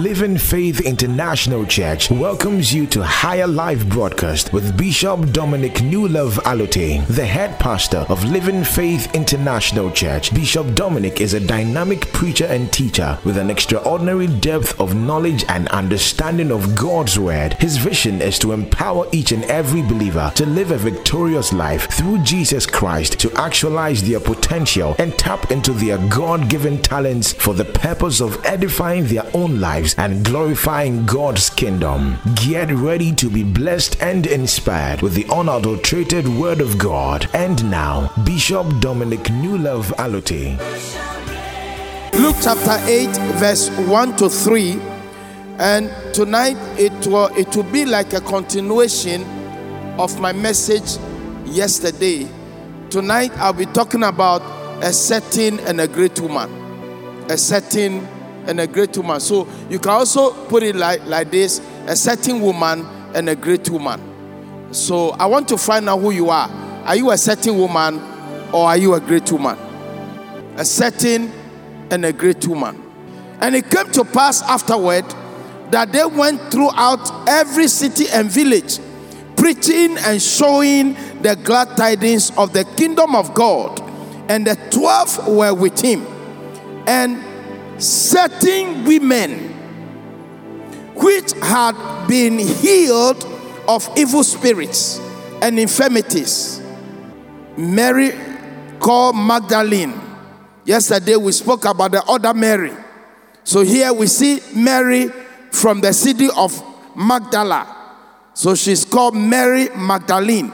Living Faith International Church welcomes you to Higher Life Broadcast with Bishop Dominic Newlove Allotey, the head pastor of Living Faith International Church. Bishop Dominic is a dynamic preacher and teacher with an extraordinary depth of knowledge and understanding of God's Word. His vision is to empower each and every believer to live a victorious life through Jesus Christ, to actualize their potential and tap into their God-given talents for the purpose of edifying their own lives and glorifying God's kingdom. Get ready to be blessed and inspired with the unadulterated Word of God. And now, Bishop Dominic Newlove Allotey. Luke chapter 8 verse 1 to 3, and tonight it will be like a continuation of my message yesterday. Tonight I'll be talking about a setting and a great woman. A setting and a great woman. So you can also put it like this: a setting woman and a great woman. So I want to find out who you are. Are you a setting woman or are you a great woman? A setting and a great woman. And it came to pass afterward that they went throughout every city and village, preaching and showing the glad tidings of the kingdom of God. And the 12 were with him. And certain women which had been healed of evil spirits and infirmities, Mary called Magdalene. Yesterday we spoke about the other Mary. So here we see Mary from the city of Magdala. So she's called Mary Magdalene,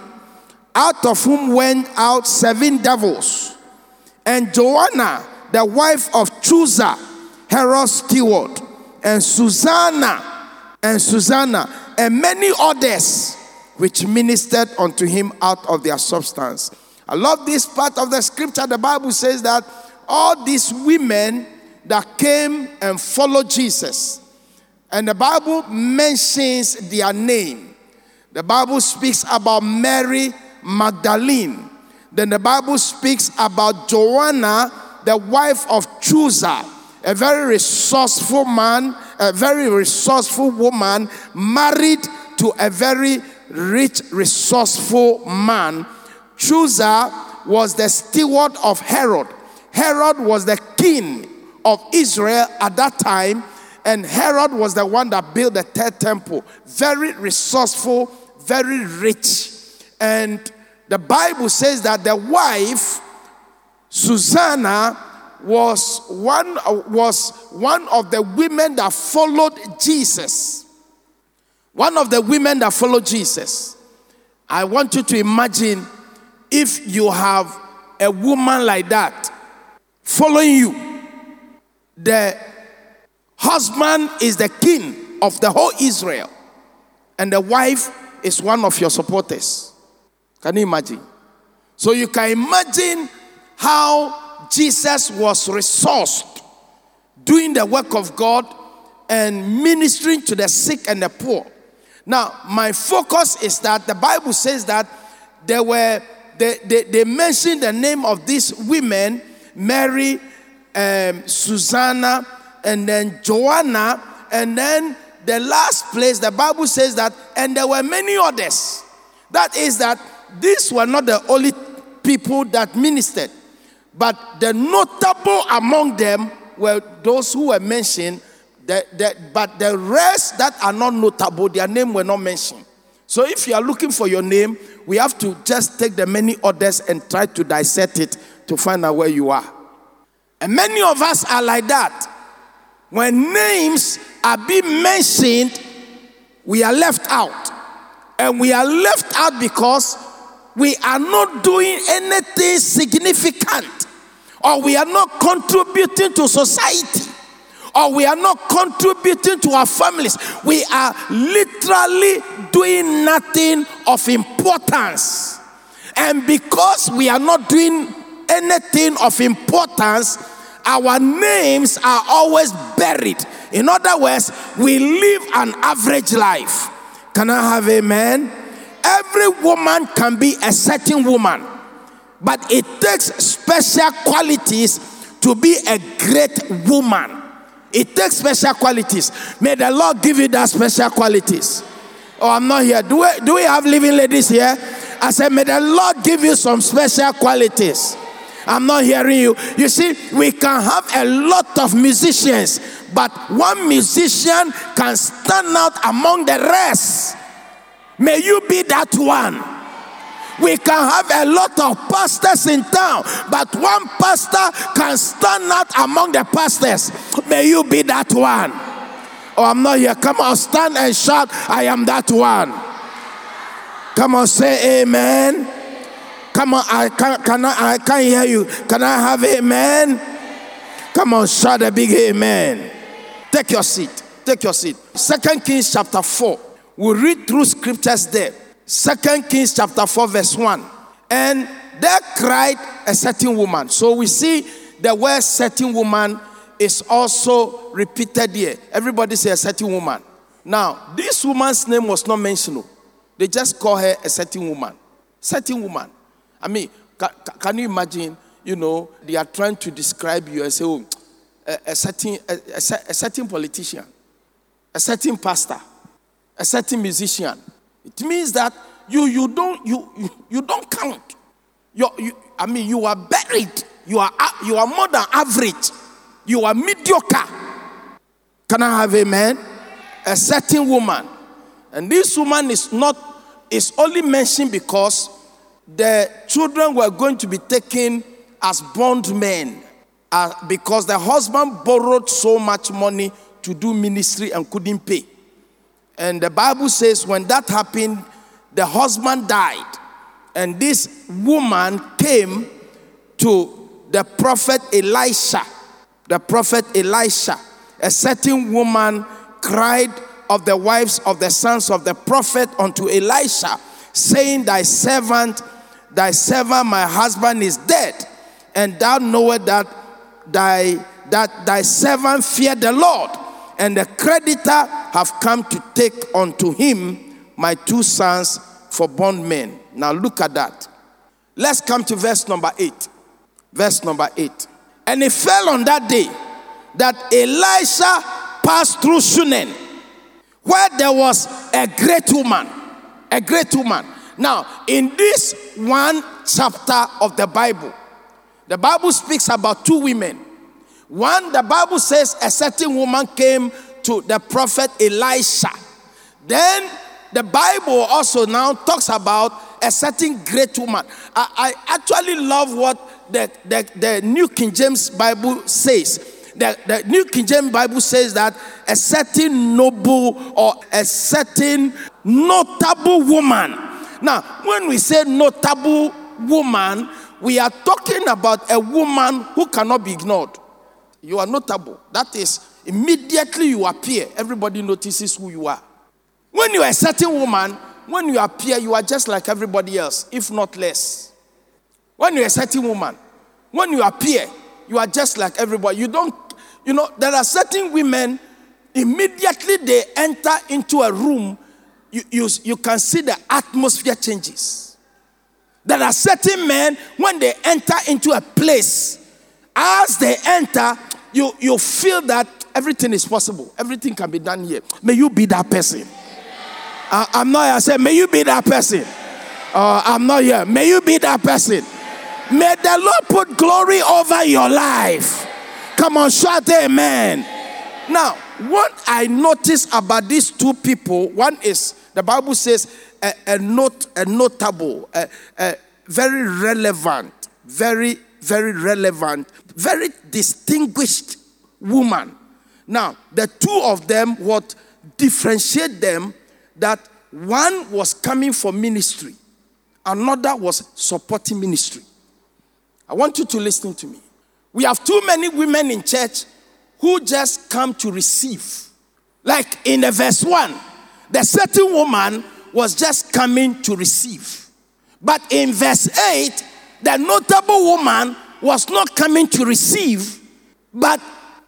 out of whom went out 7 devils. And Joanna, the wife of Chuza, Herod's steward, and Susanna, and many others which ministered unto him out of their substance. I love this part of the scripture. The Bible says that all these women that came and followed Jesus, and the Bible mentions their name. The Bible speaks about Mary Magdalene. Then the Bible speaks about Joanna, the wife of Chuza, a very resourceful woman, married to a very rich, resourceful man. Chuza was the steward of Herod. Herod was the king of Israel at that time, and Herod was the one that built the third temple. Very resourceful, very rich. And the Bible says that the wife, Susanna, was one of the women that followed Jesus. One of the women that followed Jesus. I want you to imagine if you have a woman like that following you. The husband is the king of the whole Israel, and the wife is one of your supporters. Can you imagine? So you can imagine how Jesus was resourced, doing the work of God and ministering to the sick and the poor. Now, my focus is that the Bible says that they mentioned the name of these women, Mary, Susanna, and then Joanna, and then the last place, the Bible says that, and there were many others. That is that these were not the only people that ministered, but the notable among them were those who were mentioned, but the rest that are not notable, their name were not mentioned. So if you are looking for your name, we have to just take the many others and try to dissect it to find out where you are. And many of us are like that. When names are being mentioned, we are left out. And we are left out because we are not doing anything significant, or we are not contributing to society, or we are not contributing to our families. We are literally doing nothing of importance. And because we are not doing anything of importance, our names are always buried. In other words, we live an average life. Can I have amen? Every woman can be a certain woman, but it takes special qualities to be a great woman. It takes special qualities. May the Lord give you that special qualities. Oh, I'm not here. Do we have living ladies here? I said, may the Lord give you some special qualities. I'm not hearing you. You see, we can have a lot of musicians, but one musician can stand out among the rest. May you be that one. We can have a lot of pastors in town, but one pastor can stand out among the pastors. May you be that one. Oh, I'm not here. Come on, stand and shout, I am that one. Come on, say amen. Come on, I can't hear you. Can I have amen? Come on, shout a big amen. Take your seat. Take your seat. 2 Kings chapter 4. We'll read through scriptures there. 2 Kings chapter 4 verse 1. And there cried a certain woman. So we see the word certain woman is also repeated here. Everybody say a certain woman. Now, this woman's name was not mentioned. They just call her a certain woman. Certain woman. I mean, can you imagine, you know, they are trying to describe you and say, oh, a certain politician, a certain pastor, a certain musician. It means that you don't count. You are buried. You are more than average. You are mediocre. Can I have amen? A certain woman. And this woman is only mentioned because the children were going to be taken as bondmen because the husband borrowed so much money to do ministry and couldn't pay. And the Bible says when that happened, the husband died. And this woman came to the prophet Elisha. A certain woman cried of the wives of the sons of the prophet unto Elisha, saying, Thy servant, my husband is dead, and thou knowest that thy servant feared the Lord, and the creditor have come to take unto him my two sons for bondmen. Now look at that. Let's come to verse number 8. Verse number 8. And it fell on that day that Elisha passed through Shunem, where there was a great woman. A great woman. Now, in this one chapter of the Bible speaks about two women. One, the Bible says a certain woman came to the prophet Elisha. Then the Bible also now talks about a certain great woman. I actually love what the New King James Bible says. The New King James Bible says that a certain noble or a certain notable woman. Now, when we say notable woman, we are talking about a woman who cannot be ignored. You are notable. That is, immediately you appear, everybody notices who you are. When you are a certain woman, when you appear, you are just like everybody else, if not less. When you are a certain woman, when you appear, you are just like everybody. There are certain women, immediately they enter into a room, you can see the atmosphere changes. There are certain men, when they enter into a place, as they enter, you feel that everything is possible. Everything can be done here. May you be that person. I'm not here. I said, may you be that person. I'm not here. May you be that person. May the Lord put glory over your life. Come on, shout amen. Now, what I noticed about these two people, one is, the Bible says, a notable, very relevant, very relevant, very distinguished woman. Now, the two of them, what differentiate them, that one was coming for ministry, another was supporting ministry. I want you to listen to me. We have too many women in church who just come to receive. Like in the verse 1, the certain woman was just coming to receive. But in verse 8, the notable woman was not coming to receive, but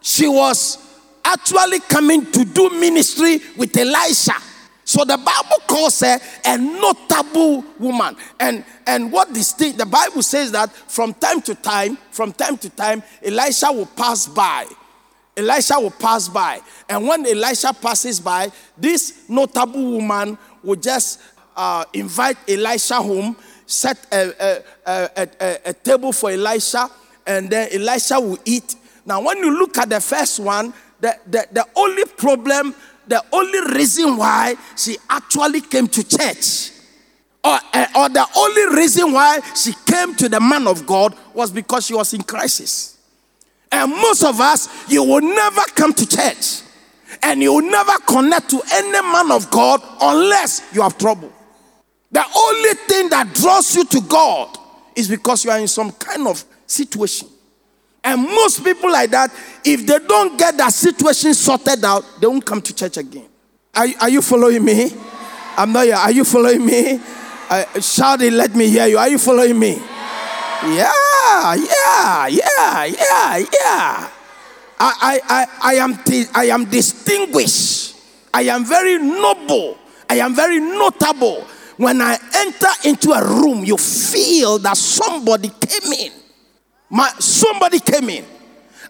she was actually coming to do ministry with Elisha. So the Bible calls her a notable woman. And what distinct, the Bible says that from time to time, Elisha will pass by. Elisha will pass by. And when Elisha passes by, this notable woman will just invite Elisha home, set a table for Elisha, and then Elisha will eat. Now, when you look at the first one, the only problem, the only reason why she actually came to church, or the only reason why she came to the man of God, was because she was in crisis. And most of us, you will never come to church, and you will never connect to any man of God unless you have trouble. The only thing that draws you to God is because you are in some kind of situation. And most people like that, if they don't get that situation sorted out, they won't come to church again. Are you following me? I'm not here. Are you following me? Shout it, let me hear you. Are you following me? Yeah. I am distinguished. I am very noble. I am very notable. When I enter into a room, you feel that somebody came in. Somebody came in.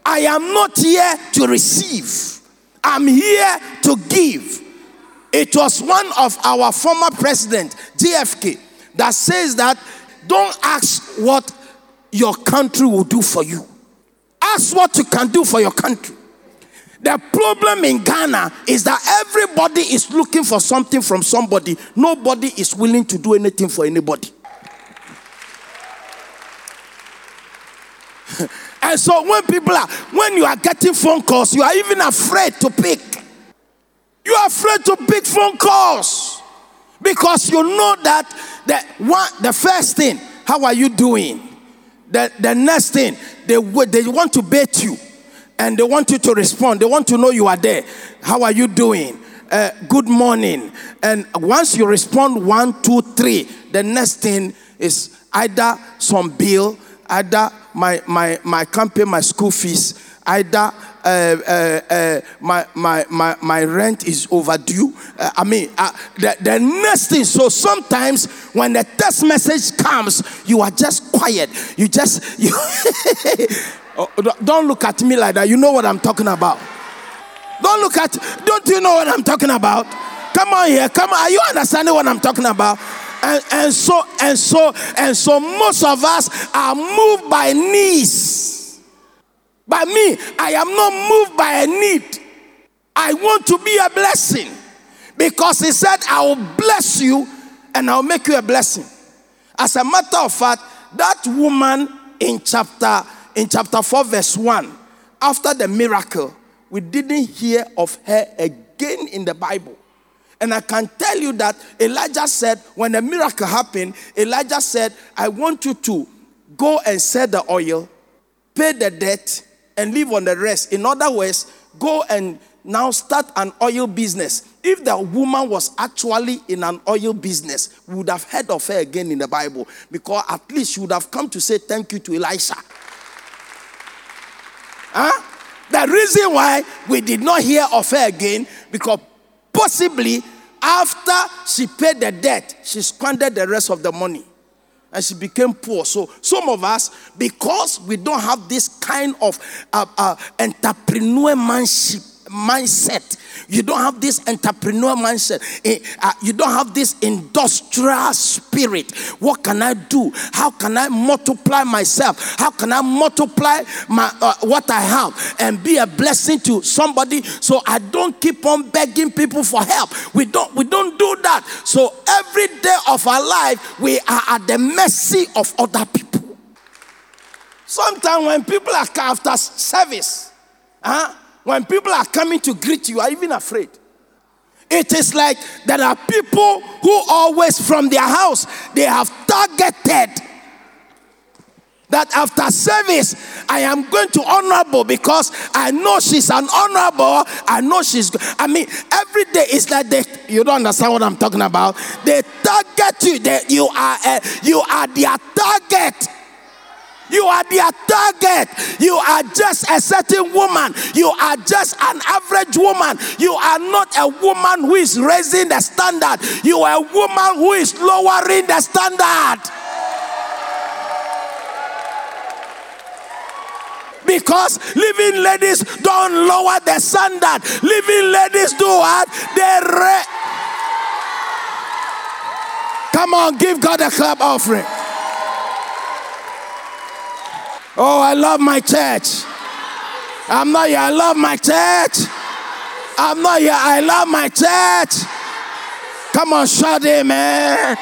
I am not here to receive. I'm here to give. It was one of our former president, JFK, that says that don't ask what your country will do for you. Ask what you can do for your country. The problem in Ghana is that everybody is looking for something from somebody. Nobody is willing to do anything for anybody. And so when you are getting phone calls, you are even afraid to pick. You are afraid to pick phone calls because you know that the first thing, how are you doing? The next thing, they want to bait you, and they want you to respond. They want to know you are there. How are you doing? Good morning. And once you respond 1, 2, 3, the next thing is either some bill, either my campaign, my school fees, either my rent is overdue. The next thing. So sometimes when the text message comes, you are just quiet. You don't look at me like that. You know what I'm talking about. Don't you know what I'm talking about? Come on here. Come on. Are you understanding what I'm talking about? And so most of us are moved by needs. But me, I am not moved by a need. I want to be a blessing. Because he said, I will bless you and I will make you a blessing. As a matter of fact, that woman in chapter 4 verse 1, after the miracle, we didn't hear of her again in the Bible. And I can tell you that Elijah said, when the miracle happened, Elijah said, I want you to go and sell the oil, pay the debt, and live on the rest. In other words, go and now start an oil business. If the woman was actually in an oil business, we would have heard of her again in the Bible, because at least she would have come to say thank you to Elisha. Huh? The reason why we did not hear of her again, because possibly, after she paid the debt, she squandered the rest of the money. And she became poor. So some of us, because we don't have this kind of entrepreneurship mindset, you don't have this entrepreneur mindset, you don't have this industrial spirit. What can I do? How can I multiply myself? How can I multiply my what I have and be a blessing to somebody? So I don't keep on begging people for help. We don't do that. So every day of our life, we are at the mercy of other people. Sometimes when people are after service, when people are coming to greet you, are even afraid. It is like there are people who always from their house, they have targeted that after service, I am going to honorable because I know she's an honorable. Every day it's like you don't understand what I'm talking about. They target you. You are their target. You are their target. You are just a certain woman. You are just an average woman. You are not a woman who is raising the standard. You are a woman who is lowering the standard. because living ladies don't lower the standard. Living ladies do what? Come on, give God a clap offering. Oh, I love my church. I'm not here. I love my church. I'm not here. I love my church. Come on, shout amen.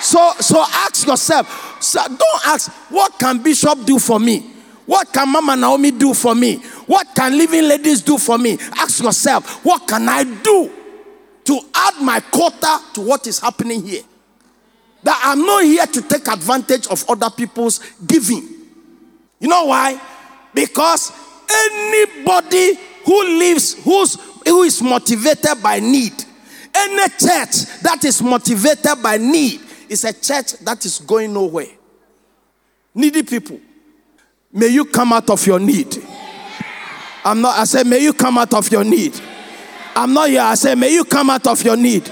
So ask yourself. So don't ask, what can Bishop do for me? What can Mama Naomi do for me? What can Living Ladies do for me? Ask yourself, what can I do to add my quota to what is happening here? That I'm not here to take advantage of other people's giving. You know why? Because anybody who lives, who is motivated by need, any church that is motivated by need is a church that is going nowhere. Needy people, may you come out of your need. I say, may you come out of your need. I'm not here. I say, may you come out of your need.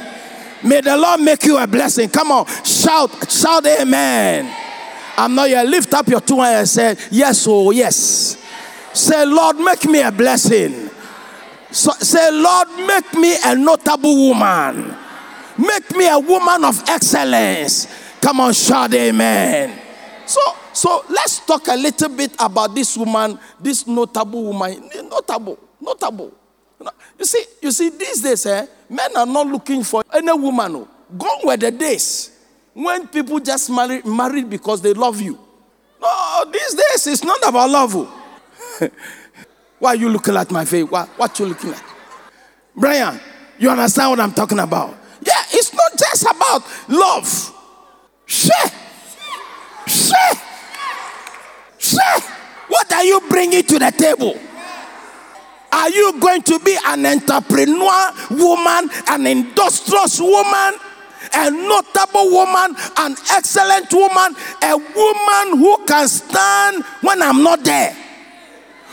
May the Lord make you a blessing. Come on, shout amen. I'm not here. Lift up your two hands and say, yes, oh, yes. Say, Lord, make me a blessing. So, say, Lord, make me a notable woman. Make me a woman of excellence. Come on, shout amen. So let's talk a little bit about this woman, this notable woman. Notable. You see, these days, men are not looking for any woman. Gone were the days when people just married because they love you. No, these days it's not about love. Why are you looking at my face? What you looking at? Brian, you understand what I'm talking about? Yeah, it's not just about love. Share. What are you bringing to the table? Are you going to be an entrepreneur woman, an industrious woman? A notable woman, an excellent woman, a woman who can stand when I'm not there.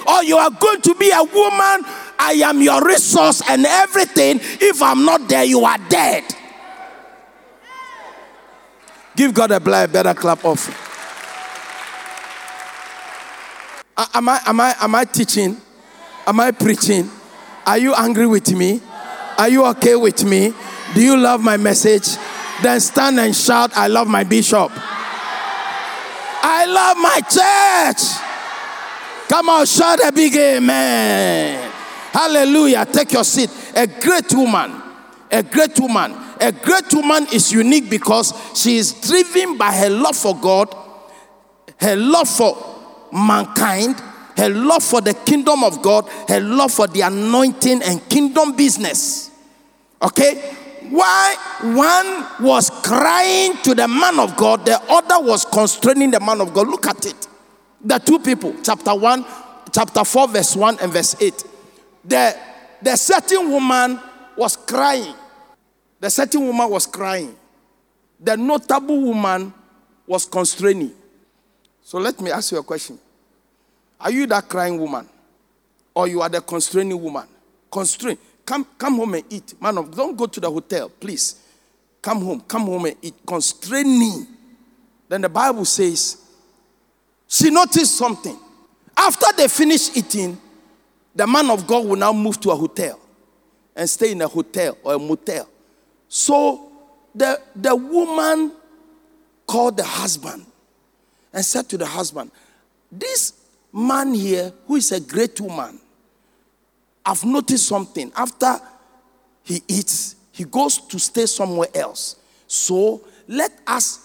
Or you are going to be a woman, I am your resource and everything. If I'm not there, you are dead. Give God a better clap offering. Am I teaching? Am I preaching? Are you angry with me? Are you okay with me? Do you love my message? Then stand and shout, I love my bishop. I love my church. Come on, shout a big amen. Hallelujah. Take your seat. A great woman. A great woman is unique because she is driven by her love for God, her love for mankind, her love for the kingdom of God, her love for the anointing and kingdom business. Okay? Why one was crying to the man of God, the other was constraining the man of God. Look at it. The two people, chapter 4, verse 1 and verse 8. The certain woman was crying. The notable woman was constraining. So let me ask you a question. Are you that crying woman? Or you are the constraining woman? Constrain. Come home and eat. Man, don't go to the hotel, please. Come home and eat. Constraining. Then the Bible says, she noticed something. After they finish eating, the man of God will now move to a hotel and stay in a hotel or a motel. So the woman called the husband and said to the husband, this man here, who is a great woman, I've noticed something. After he eats, he goes to stay somewhere else. So let us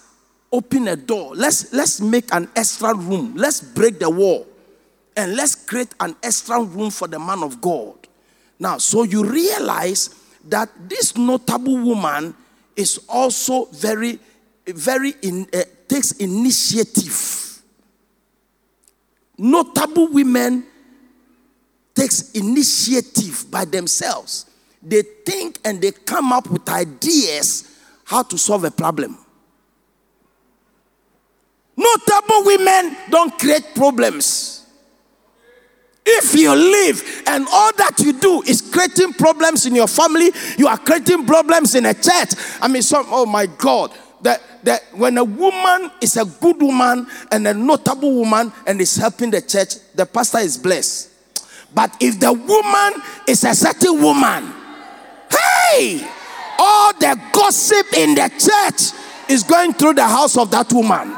open a door. Let's make an extra room. Let's break the wall. And let's create an extra room for the man of God. Now, so you realize that this notable woman is also very, very, takes initiative. Notable women takes initiative by themselves. They think and they come up with ideas how to solve a problem. Notable women don't create problems. If you live and all that you do is creating problems in your family, you are creating problems in a church. I mean, oh my God. that when a woman is a good woman and a notable woman and is helping the church, the pastor is blessed. But if the woman is a certain woman, hey, all the gossip in the church is going through the house of that woman.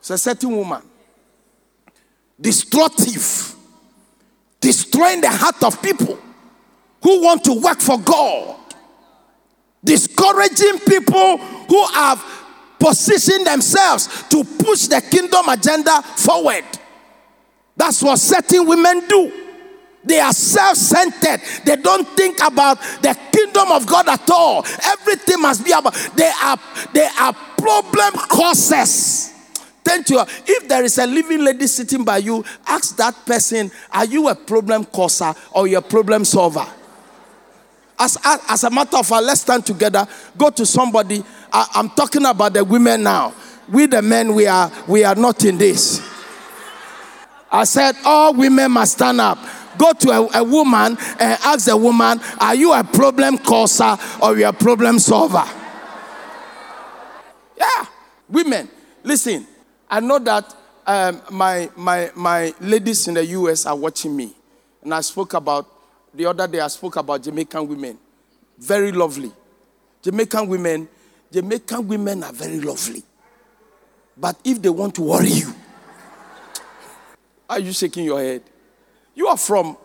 It's a certain woman. Destructive. Destroying the heart of people who want to work for God. Discouraging people who have positioned themselves to push the kingdom agenda forward. That's what certain women do. They are self-centered. They don't think about the kingdom of God at all. Everything must be about. They are problem causers. Thank you. If there is a living lady sitting by you, ask that person, are you a problem causer or you're a problem solver? As a matter of fact, let's stand together. Go to somebody. I'm talking about the women now. We the men, we are not in this. I said, all women must stand up. Go to a woman and ask the woman, are you a problem causer or you a problem solver? Yeah. Women, listen. I know that my ladies in the U.S. are watching me. And the other day I spoke about Jamaican women. Very lovely. Jamaican women are very lovely. But if they want to worry you, are you shaking your head? You are from,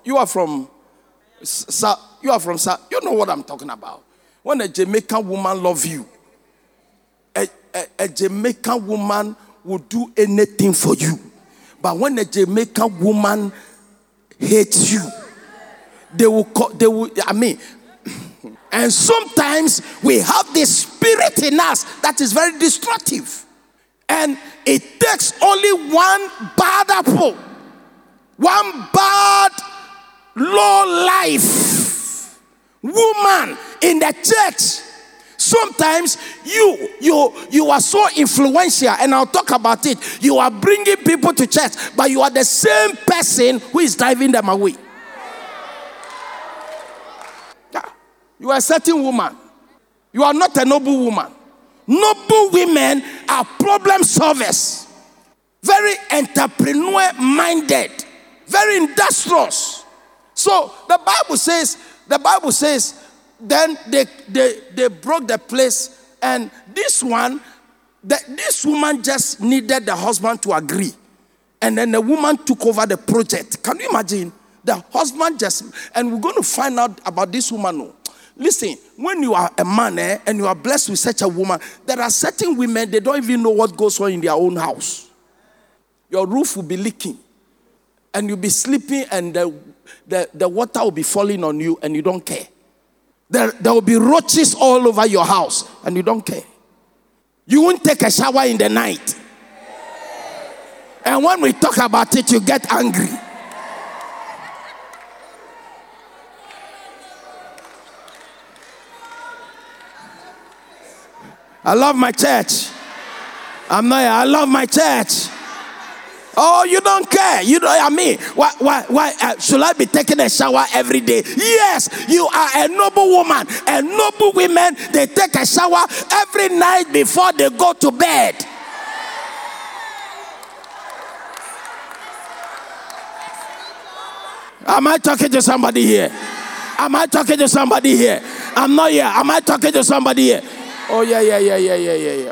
sir. You know what I'm talking about. When a Jamaican woman loves you, a Jamaican woman will do anything for you. But when a Jamaican woman hates you, they will. I mean, and sometimes we have this spirit in us that is very destructive, and it takes only one bad apple. One bad, low-life woman in the church. Sometimes you are so influential, and I'll talk about it. You are bringing people to church, but you are the same person who is driving them away. Yeah. You are a certain woman. You are not a noble woman. Noble women are problem solvers. Very entrepreneur-minded. Very industrious. So the Bible says, then they broke the place, and this woman just needed the husband to agree, and then the woman took over the project. Can you imagine? The husband and we're going to find out about this woman. No. Listen, when you are a man and you are blessed with such a woman, there are certain women, they don't even know what goes on in their own house. Your roof will be leaking. And you'll be sleeping and the water will be falling on you and you don't care. There will be roaches all over your house and you don't care. You won't take a shower in the night. And when we talk about it, you get angry. I love my church. I'm not here. I love my church. Oh, you don't care. You know what I mean? Why should I be taking a shower every day? Yes, you are a noble woman. And noble women, they take a shower every night before they go to bed. Am I talking to somebody here? Am I talking to somebody here? I'm not here. Am I talking to somebody here? Oh, yeah.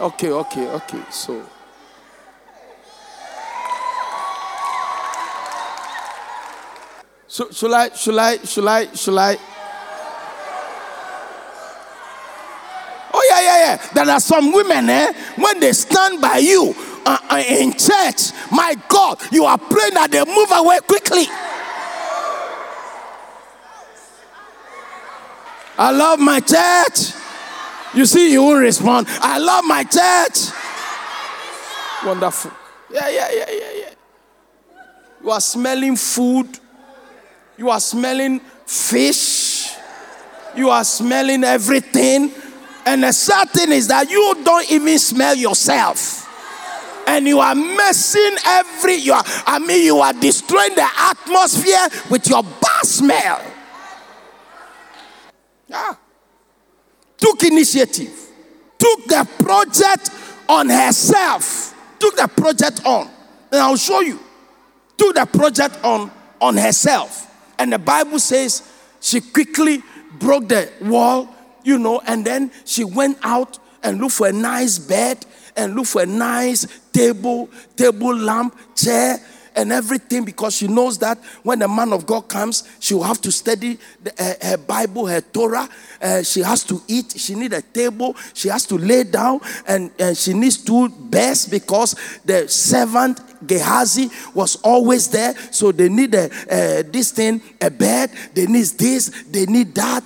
Okay. So. Should I? Oh, yeah. There are some women, when they stand by you in church, my God, you are praying that they move away quickly. I love my church. You see, you won't respond. I love my church. Wonderful. Yeah. You are smelling food. You are smelling fish. You are smelling everything. And the sad thing is that you don't even smell yourself. And you are messing you are destroying the atmosphere with your bad smell. Yeah. took initiative, took the project on herself, took the project on, and I'll show you, took the project on herself. And the Bible says she quickly broke the wall, you know, and then she went out and looked for a nice bed and looked for a nice table lamp, chair, and everything, because she knows that when the man of God comes, she will have to study her Bible, her Torah. She has to eat. She needs a table. She has to lay down. And she needs two beds because the servant Gehazi was always there. So they need a bed. They need this. They need that.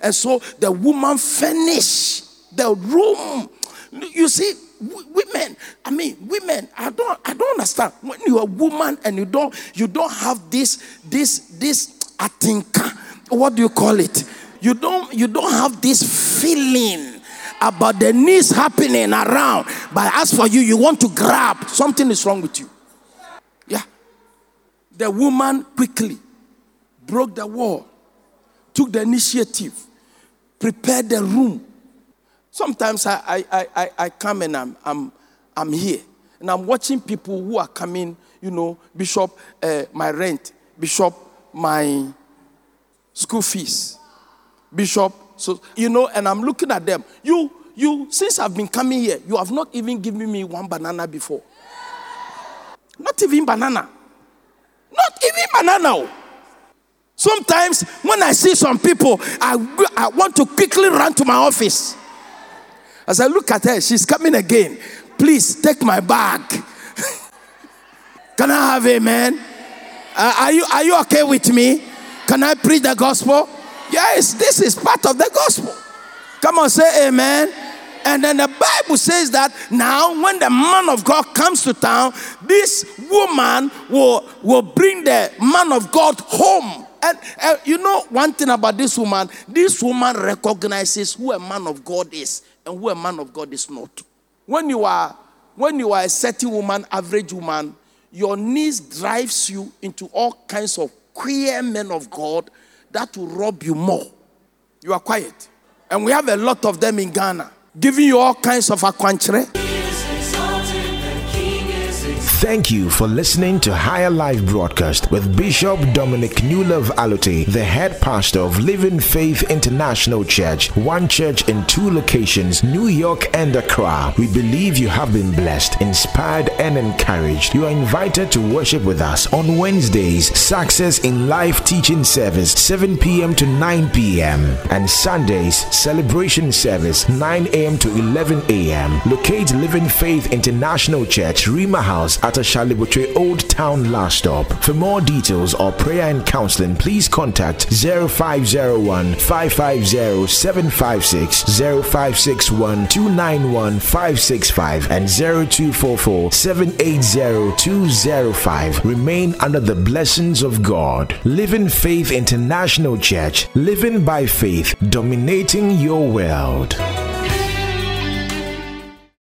And so the woman finished the room. You see, women. I don't understand. When you're a woman and you don't have this atinka. What do you call it? You don't have this feeling about the needs happening around. But as for you, you want to grab. Something is wrong with you. Yeah. The woman quickly broke the wall, took the initiative, prepared the room. Sometimes I come and I'm here and I'm watching people who are coming, you know, Bishop, my rent, Bishop, my school fees, Bishop, so, you know, and I'm looking at them. You, since I've been coming here, you have not even given me one banana before. Not even banana. Not even banana. Sometimes when I see some people, I want to quickly run to my office. As I look at her, she's coming again. Please take my bag. Can I have amen? Are you okay with me? Can I preach the gospel? Yes, this is part of the gospel. Come on, say amen. And then the Bible says that now when the man of God comes to town, this woman will bring the man of God home. And you know one thing about this woman recognizes who a man of God is and who a man of God is not. When you are a certain woman, average woman, your needs drives you into all kinds of queer men of God that will rob you more. You are quiet. And we have a lot of them in Ghana, giving you all kinds of aquanchere. Thank you for listening to Higher Life Broadcast with Bishop Dominic Newlove Allotey, the head pastor of Living Faith International Church, one church in two locations, New York and Accra. We believe you have been blessed, inspired, and encouraged. You are invited to worship with us on Wednesdays, Success in Life Teaching Service, 7 p.m. to 9 p.m. and Sundays, Celebration Service, 9 a.m. to 11 a.m. Locate Living Faith International Church, Rhema House, at Ashalibutre Old Town Last Stop. For more details or prayer and counseling, please contact 0501 550 756, 0561 291 565 and 0244 780 205. Remain under the blessings of God. Living Faith International Church. Living by faith. Dominating your world.